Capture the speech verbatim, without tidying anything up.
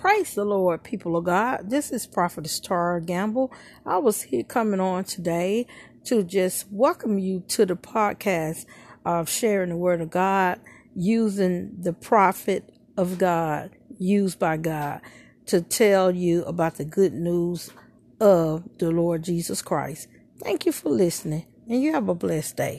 Praise the Lord, people of God. This is Prophet Star Gamble. I was here coming on today to just welcome you to the podcast of sharing the Word of God, using the prophet of God, used by God, to tell you about the good news of the Lord Jesus Christ. Thank you for listening, and you have a blessed day.